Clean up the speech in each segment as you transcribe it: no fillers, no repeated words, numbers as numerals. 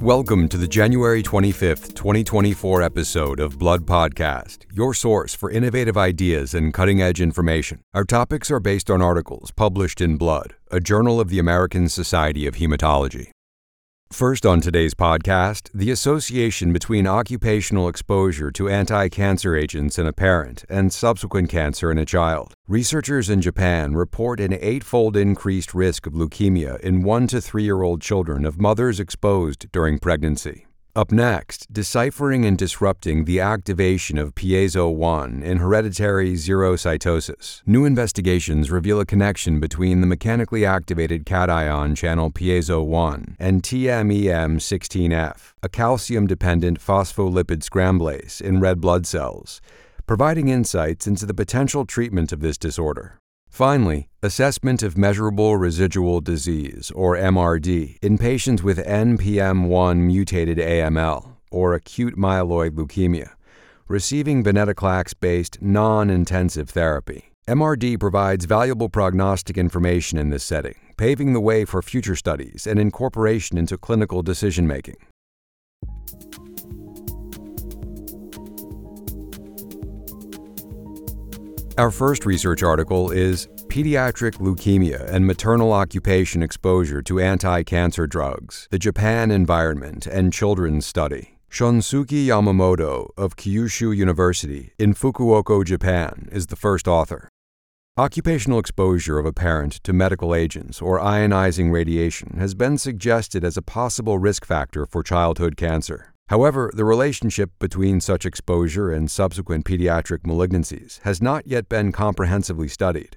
Welcome to the January 25th, 2024 episode of Blood Podcast, your source for innovative ideas and cutting-edge information. Our topics are based on articles published in Blood, a journal of the American Society of Hematology. First on today's podcast, the association between occupational exposure to anti-cancer agents in a parent and subsequent cancer in a child. Researchers in Japan report an 8-fold increased risk of leukemia in 1 to 3-year-old children of mothers exposed during pregnancy. Up next, deciphering and disrupting the activation of piezo-1 in hereditary xerocytosis. New investigations reveal a connection between the mechanically activated cation channel piezo-1 and TMEM16F, a calcium-dependent phospholipid scramblase in red blood cells, providing insights into the potential treatment of this disorder. Finally, assessment of measurable residual disease, or MRD, in patients with NPM1 mutated AML, or acute myeloid leukemia, receiving venetoclax-based non-intensive therapy. MRD provides valuable prognostic information in this setting, paving the way for future studies and incorporation into clinical decision-making. Our first research article is Pediatric Leukemia and Maternal Occupation Exposure to Anti-Cancer Drugs, the Japan Environment and Children's Study. Shunsuke Yamamoto of Kyushu University in Fukuoka, Japan, is the first author. Occupational exposure of a parent to medical agents or ionizing radiation has been suggested as a possible risk factor for childhood cancer. However, the relationship between such exposure and subsequent pediatric malignancies has not yet been comprehensively studied.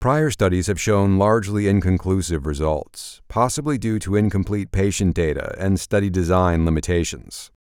Prior studies have shown largely inconclusive results, possibly due to incomplete patient data and study design limitations.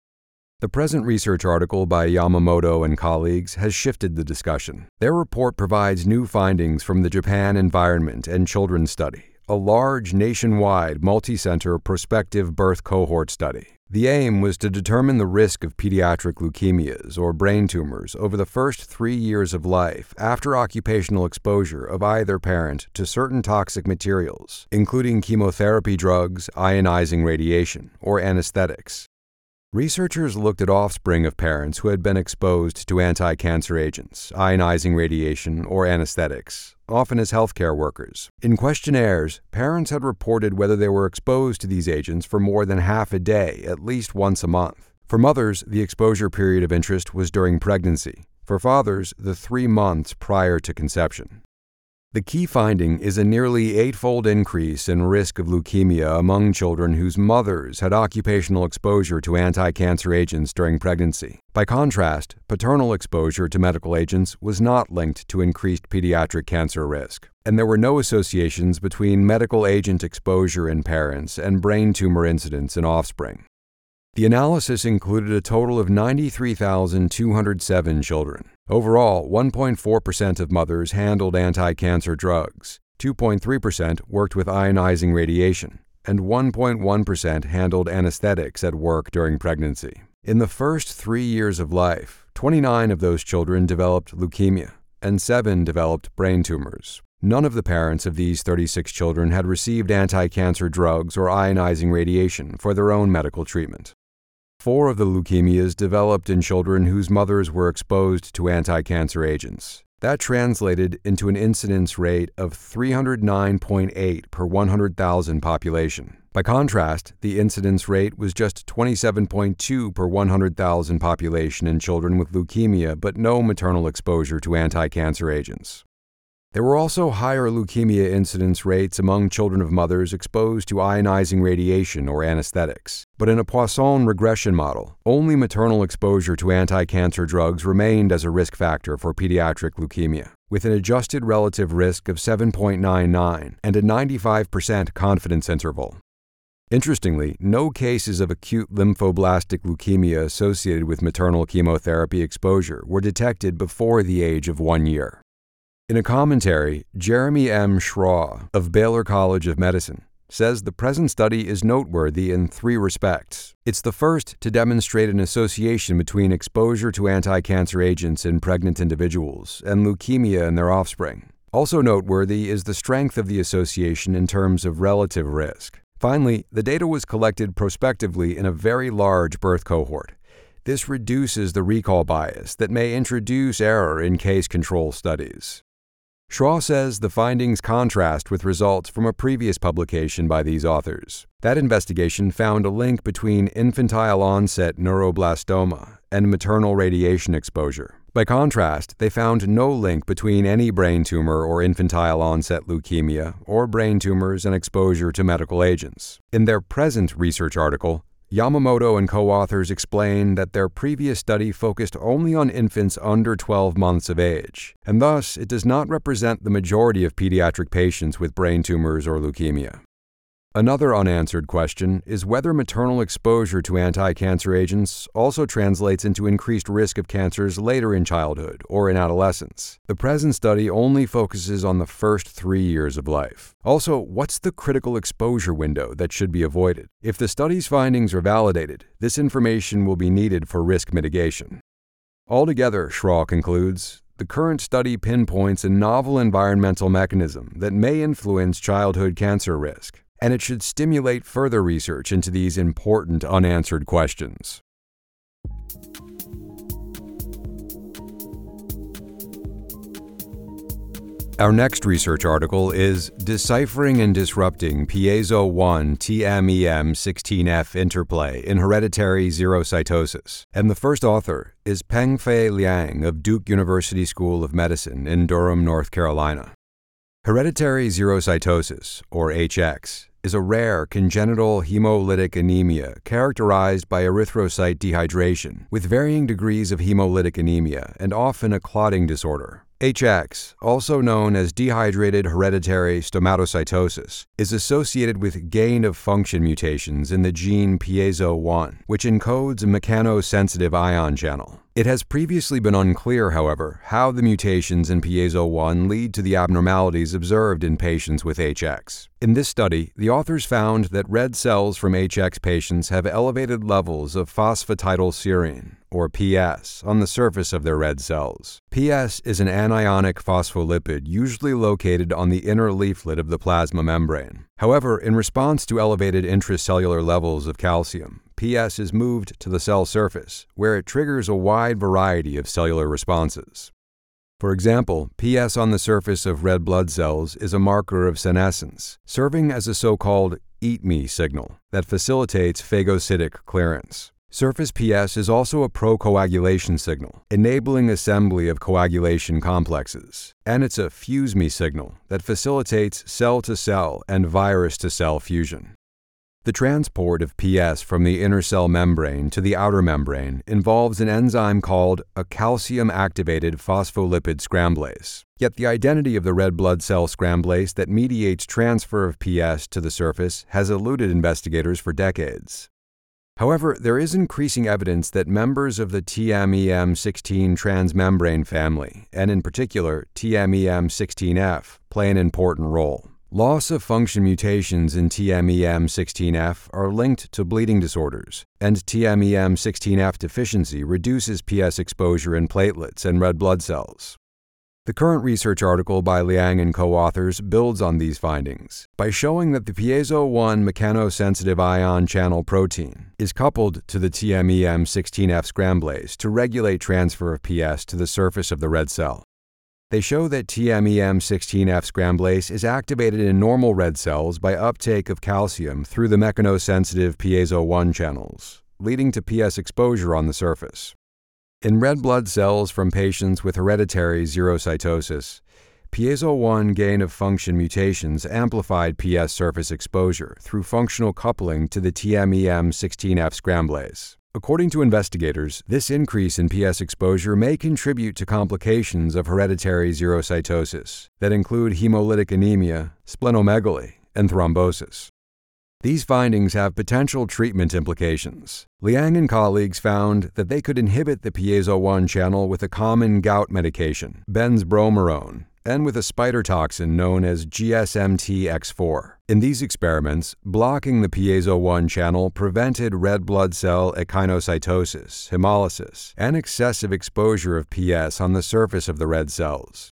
The present research article by Yamamoto and colleagues has shifted the discussion. Their report provides new findings from the Japan Environment and Children's Study, a large nationwide multi-center prospective birth cohort study. The aim was to determine the risk of pediatric leukemias or brain tumors over the first 3 years of life after occupational exposure of either parent to certain toxic materials, including chemotherapy drugs, ionizing radiation, or anesthetics. Researchers looked at offspring of parents who had been exposed to anti-cancer agents, ionizing radiation, or anesthetics, often as healthcare workers. In questionnaires, parents had reported whether they were exposed to these agents for more than half a day, at least once a month. For mothers, the exposure period of interest was during pregnancy. For fathers, the 3 months prior to conception. The key finding is a nearly 8-fold increase in risk of leukemia among children whose mothers had occupational exposure to anti-cancer agents during pregnancy. By contrast, paternal exposure to medical agents was not linked to increased pediatric cancer risk, and there were no associations between medical agent exposure in parents and brain tumor incidence in offspring. The analysis included a total of 93,207 children. Overall, 1.4% of mothers handled anti-cancer drugs, 2.3% worked with ionizing radiation, and 1.1% handled anesthetics at work during pregnancy. In the first 3 years of life, 29 of those children developed leukemia, and 7 developed brain tumors. None of the parents of these 36 children had received anti-cancer drugs or ionizing radiation for their own medical treatment. 4 of the leukemias developed in children whose mothers were exposed to anti-cancer agents. That translated into an incidence rate of 309.8 per 100,000 population. By contrast, the incidence rate was just 27.2 per 100,000 population in children with leukemia but no maternal exposure to anti-cancer agents. There were also higher leukemia incidence rates among children of mothers exposed to ionizing radiation or anesthetics. But in a Poisson regression model, only maternal exposure to anti-cancer drugs remained as a risk factor for pediatric leukemia, with an adjusted relative risk of 7.99 and a 95% confidence interval. Interestingly, no cases of acute lymphoblastic leukemia associated with maternal chemotherapy exposure were detected before the age of 1 year. In a commentary, Jeremy M. Schraw of Baylor College of Medicine says the present study is noteworthy in 3 respects. It's the first to demonstrate an association between exposure to anti-cancer agents in pregnant individuals and leukemia in their offspring. Also noteworthy is the strength of the association in terms of relative risk. Finally, the data was collected prospectively in a very large birth cohort. This reduces the recall bias that may introduce error in case control studies. Schraw says the findings contrast with results from a previous publication by these authors. That investigation found a link between infantile-onset neuroblastoma and maternal radiation exposure. By contrast, they found no link between any brain tumor or infantile-onset leukemia or brain tumors and exposure to medical agents. In their present research article, Yamamoto and co-authors explain that their previous study focused only on infants under 12 months of age, and thus it does not represent the majority of pediatric patients with brain tumors or leukemia. Another unanswered question is whether maternal exposure to anti-cancer agents also translates into increased risk of cancers later in childhood or in adolescence. The present study only focuses on the first 3 years of life. Also, what's the critical exposure window that should be avoided? If the study's findings are validated, this information will be needed for risk mitigation. Altogether, Schraw concludes, the current study pinpoints a novel environmental mechanism that may influence childhood cancer risk, and it should stimulate further research into these important unanswered questions. Our next research article is Deciphering and Disrupting Piezo-1 TMEM16F Interplay in Hereditary Xerocytosis, and the first author is Pengfei Liang of Duke University School of Medicine in Durham, North Carolina. Hereditary xerocytosis, or HX, is a rare congenital hemolytic anemia characterized by erythrocyte dehydration with varying degrees of hemolytic anemia and often a clotting disorder. HX, also known as dehydrated hereditary stomatocytosis, is associated with gain-of-function mutations in the gene piezo-1, which encodes a mechanosensitive ion channel. It has previously been unclear, however, how the mutations in piezo-1 lead to the abnormalities observed in patients with HX. In this study, the authors found that red cells from HX patients have elevated levels of phosphatidylserine, or PS, on the surface of their red cells. PS is an anionic phospholipid usually located on the inner leaflet of the plasma membrane. However, in response to elevated intracellular levels of calcium, PS is moved to the cell surface, where it triggers a wide variety of cellular responses. For example, PS on the surface of red blood cells is a marker of senescence, serving as a so-called eat-me signal that facilitates phagocytic clearance. Surface PS is also a procoagulation signal, enabling assembly of coagulation complexes, and it's a fuse-me signal that facilitates cell-to-cell and virus-to-cell fusion. The transport of PS from the inner cell membrane to the outer membrane involves an enzyme called a calcium-activated phospholipid scramblase. Yet the identity of the red blood cell scramblase that mediates transfer of PS to the surface has eluded investigators for decades. However, there is increasing evidence that members of the TMEM16 transmembrane family, and in particular TMEM16F, play an important role. Loss-of-function mutations in TMEM16F are linked to bleeding disorders, and TMEM16F deficiency reduces PS exposure in platelets and red blood cells. The current research article by Liang and co-authors builds on these findings by showing that the piezo-1 mechanosensitive ion channel protein is coupled to the TMEM16F scramblase to regulate transfer of PS to the surface of the red cell. They show that TMEM16F scramblase is activated in normal red cells by uptake of calcium through the mechanosensitive piezo-1 channels, leading to PS exposure on the surface. In red blood cells from patients with hereditary xerocytosis, piezo-1 gain-of-function mutations amplified PS surface exposure through functional coupling to the TMEM16F scramblase. According to investigators, this increase in PS exposure may contribute to complications of hereditary xerocytosis that include hemolytic anemia, splenomegaly, and thrombosis. These findings have potential treatment implications. Liang and colleagues found that they could inhibit the piezo-1 channel with a common gout medication, benzbromarone, and with a spider toxin known as GSMTX4. In these experiments, blocking the piezo-1 channel prevented red blood cell echinocytosis, hemolysis, and excessive exposure of PS on the surface of the red cells.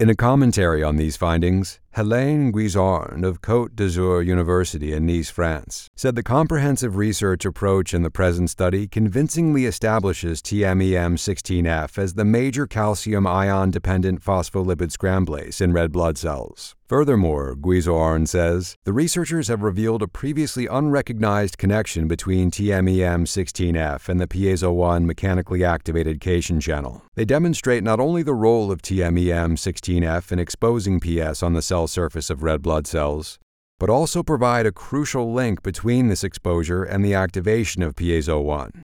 In a commentary on these findings, Hélène Guizard of Côte d'Azur University in Nice, France, said the comprehensive research approach in the present study convincingly establishes TMEM16F as the major calcium ion-dependent phospholipid scramblase in red blood cells. Furthermore, Guizouarn says, the researchers have revealed a previously unrecognized connection between TMEM16F and the piezo-1 mechanically activated cation channel. They demonstrate not only the role of TMEM16F in exposing PS on the cell surface of red blood cells, but also provide a crucial link between this exposure and the activation of piezo-1.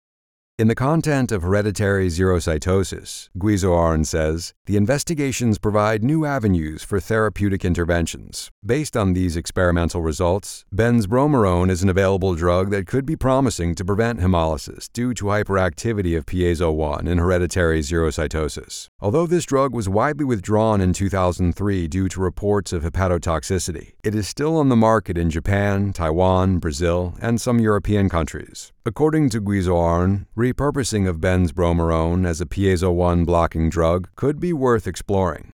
In the content of Hereditary Xerocytosis, Guizouarn says, the investigations provide new avenues for therapeutic interventions. Based on these experimental results, benzbromarone is an available drug that could be promising to prevent hemolysis due to hyperactivity of piezo-1 in hereditary xerocytosis. Although this drug was widely withdrawn in 2003 due to reports of hepatotoxicity, it is still on the market in Japan, Taiwan, Brazil, and some European countries. According to Guizouarn, repurposing of benzbromarone as a piezo-1 blocking drug could be worth exploring.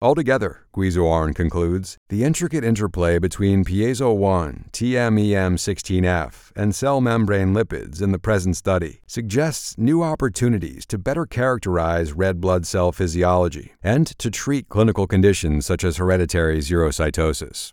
Altogether, Guizouarn concludes, the intricate interplay between piezo-1, TMEM16F, and cell membrane lipids in the present study suggests new opportunities to better characterize red blood cell physiology and to treat clinical conditions such as hereditary xerocytosis.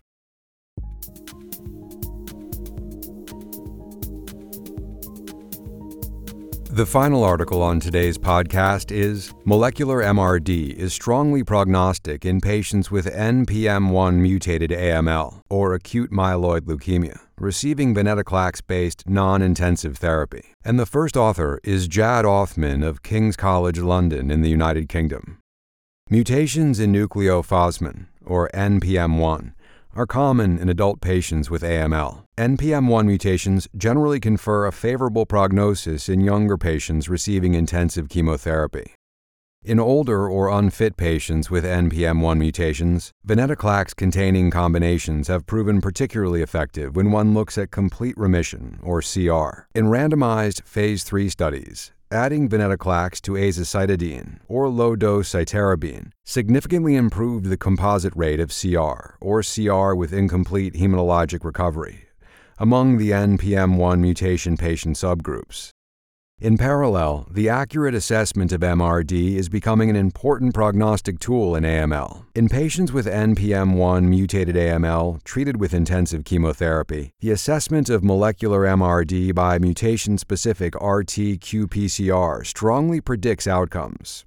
The final article on today's podcast is, Molecular MRD is strongly prognostic in patients with NPM1 mutated AML, or acute myeloid leukemia, receiving venetoclax-based non-intensive therapy. And the first author is Jad Othman of King's College London in the United Kingdom. Mutations in nucleophosmin, or NPM1, are common in adult patients with AML. NPM1 mutations generally confer a favorable prognosis in younger patients receiving intensive chemotherapy. In older or unfit patients with NPM1 mutations, venetoclax-containing combinations have proven particularly effective when one looks at complete remission, or CR. In randomized Phase 3 studies, adding venetoclax to azacitidine, or low-dose cytarabine, significantly improved the composite rate of CR, or CR with incomplete hematologic recovery, among the NPM1 mutation patient subgroups. In parallel, the accurate assessment of MRD is becoming an important prognostic tool in AML. In patients with NPM1 mutated AML treated with intensive chemotherapy, the assessment of molecular MRD by mutation-specific RT-qPCR strongly predicts outcomes.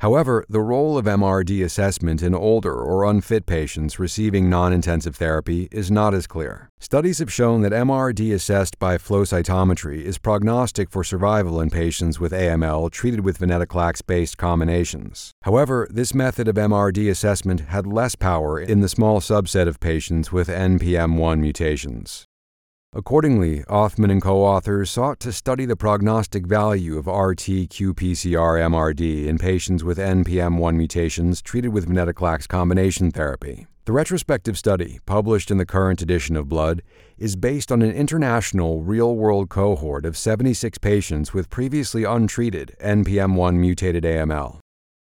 However, the role of MRD assessment in older or unfit patients receiving non-intensive therapy is not as clear. Studies have shown that MRD assessed by flow cytometry is prognostic for survival in patients with AML treated with venetoclax-based combinations. However, this method of MRD assessment had less power in the small subset of patients with NPM1 mutations. Accordingly, Othman and co-authors sought to study the prognostic value of RT-qPCR MRD in patients with NPM1 mutations treated with venetoclax combination therapy. The retrospective study, published in the current edition of Blood, is based on an international real-world cohort of 76 patients with previously untreated NPM1 mutated AML.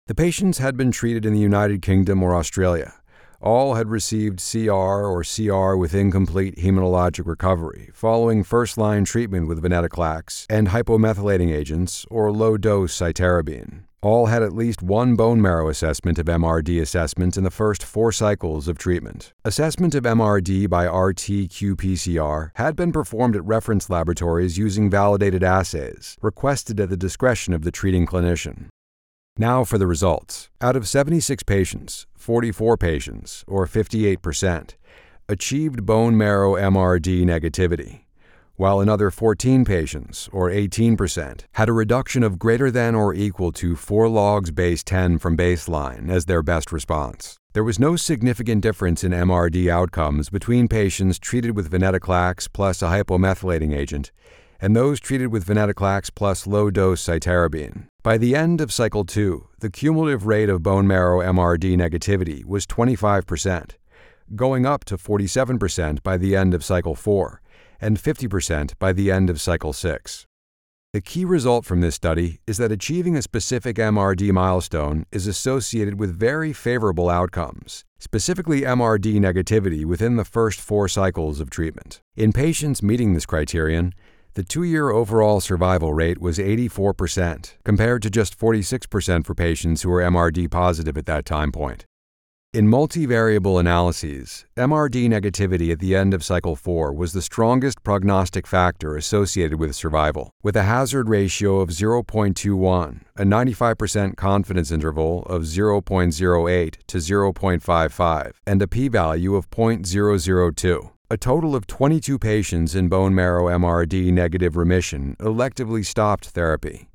The patients had been treated in the United Kingdom or Australia. All had received CR or CR with incomplete hematologic recovery following first-line treatment with venetoclax and hypomethylating agents or low-dose cytarabine. All had at least one bone marrow assessment of MRD assessment in the first 4 cycles of treatment. Assessment of MRD by RT-qPCR had been performed at reference laboratories using validated assays, requested at the discretion of the treating clinician. Now for the results. Out of 76 patients, 44 patients, or 58%, achieved bone marrow MRD negativity, while another 14 patients, or 18%, had a reduction of greater than or equal to 4 logs base 10 from baseline as their best response. There was no significant difference in MRD outcomes between patients treated with venetoclax plus a hypomethylating agent and those treated with venetoclax plus low-dose cytarabine. By the end of cycle 2, the cumulative rate of bone marrow MRD negativity was 25%, going up to 47% by the end of cycle 4, and 50% by the end of cycle 6. The key result from this study is that achieving a specific MRD milestone is associated with very favorable outcomes, specifically MRD negativity within the first 4 cycles of treatment. In patients meeting this criterion, the 2-year overall survival rate was 84%, compared to just 46% for patients who were MRD positive at that time point. In multivariable analyses, MRD negativity at the end of cycle 4 was the strongest prognostic factor associated with survival, with a hazard ratio of 0.21, a 95% confidence interval of 0.08 to 0.55, and a p-value of 0.002. A total of 22 patients in bone marrow MRD negative remission electively stopped therapy.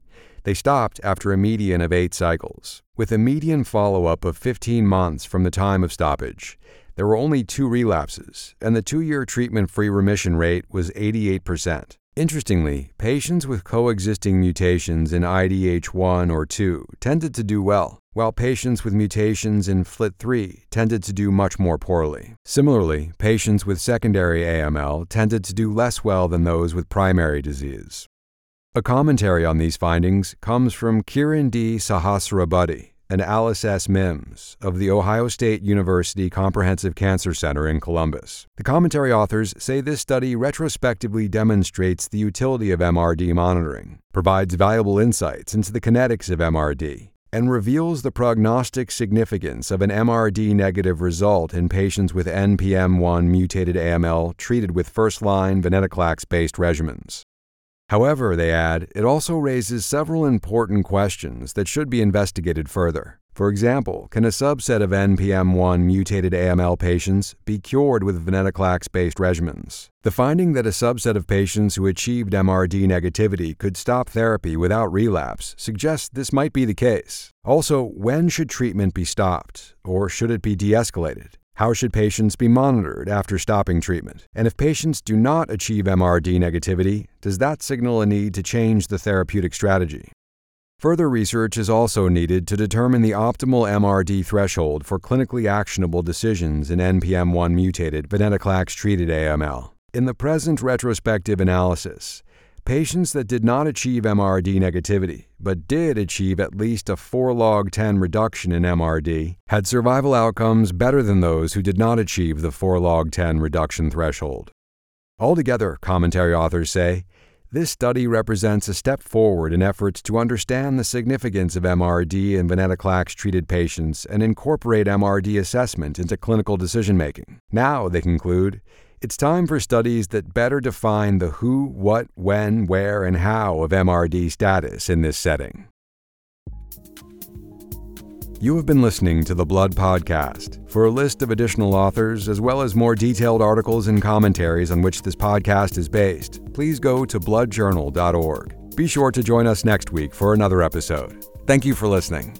They stopped after a median of 8 cycles. With a median follow-up of 15 months from the time of stoppage, there were only 2 relapses, and the 2-year treatment-free remission rate was 88%. Interestingly, patients with coexisting mutations in IDH1 or 2 tended to do well, while patients with mutations in FLT3 tended to do much more poorly. Similarly, patients with secondary AML tended to do less well than those with primary disease. A commentary on these findings comes from Kiran D. Sahasrabuddy and Alice S. Mims of the Ohio State University Comprehensive Cancer Center in Columbus. The commentary authors say this study retrospectively demonstrates the utility of MRD monitoring, provides valuable insights into the kinetics of MRD, and reveals the prognostic significance of an MRD negative result in patients with NPM1 mutated AML treated with first-line venetoclax-based regimens. However, they add, it also raises several important questions that should be investigated further. For example, can a subset of NPM1 mutated AML patients be cured with venetoclax-based regimens? The finding that a subset of patients who achieved MRD negativity could stop therapy without relapse suggests this might be the case. Also, when should treatment be stopped, or should it be de-escalated? How should patients be monitored after stopping treatment? And if patients do not achieve MRD negativity, does that signal a need to change the therapeutic strategy? Further research is also needed to determine the optimal MRD threshold for clinically actionable decisions in NPM1 mutated venetoclax-treated AML. In the present retrospective analysis, patients that did not achieve MRD negativity, but did achieve at least a 4log10 reduction in MRD, had survival outcomes better than those who did not achieve the 4log10 reduction threshold. Altogether, commentary authors say, this study represents a step forward in efforts to understand the significance of MRD in venetoclax-treated patients and incorporate MRD assessment into clinical decision-making. Now, they conclude, it's time for studies that better define the who, what, when, where, and how of MRD status in this setting. You have been listening to the Blood Podcast. For a list of additional authors, as well as more detailed articles and commentaries on which this podcast is based, please go to bloodjournal.org. Be sure to join us next week for another episode. Thank you for listening.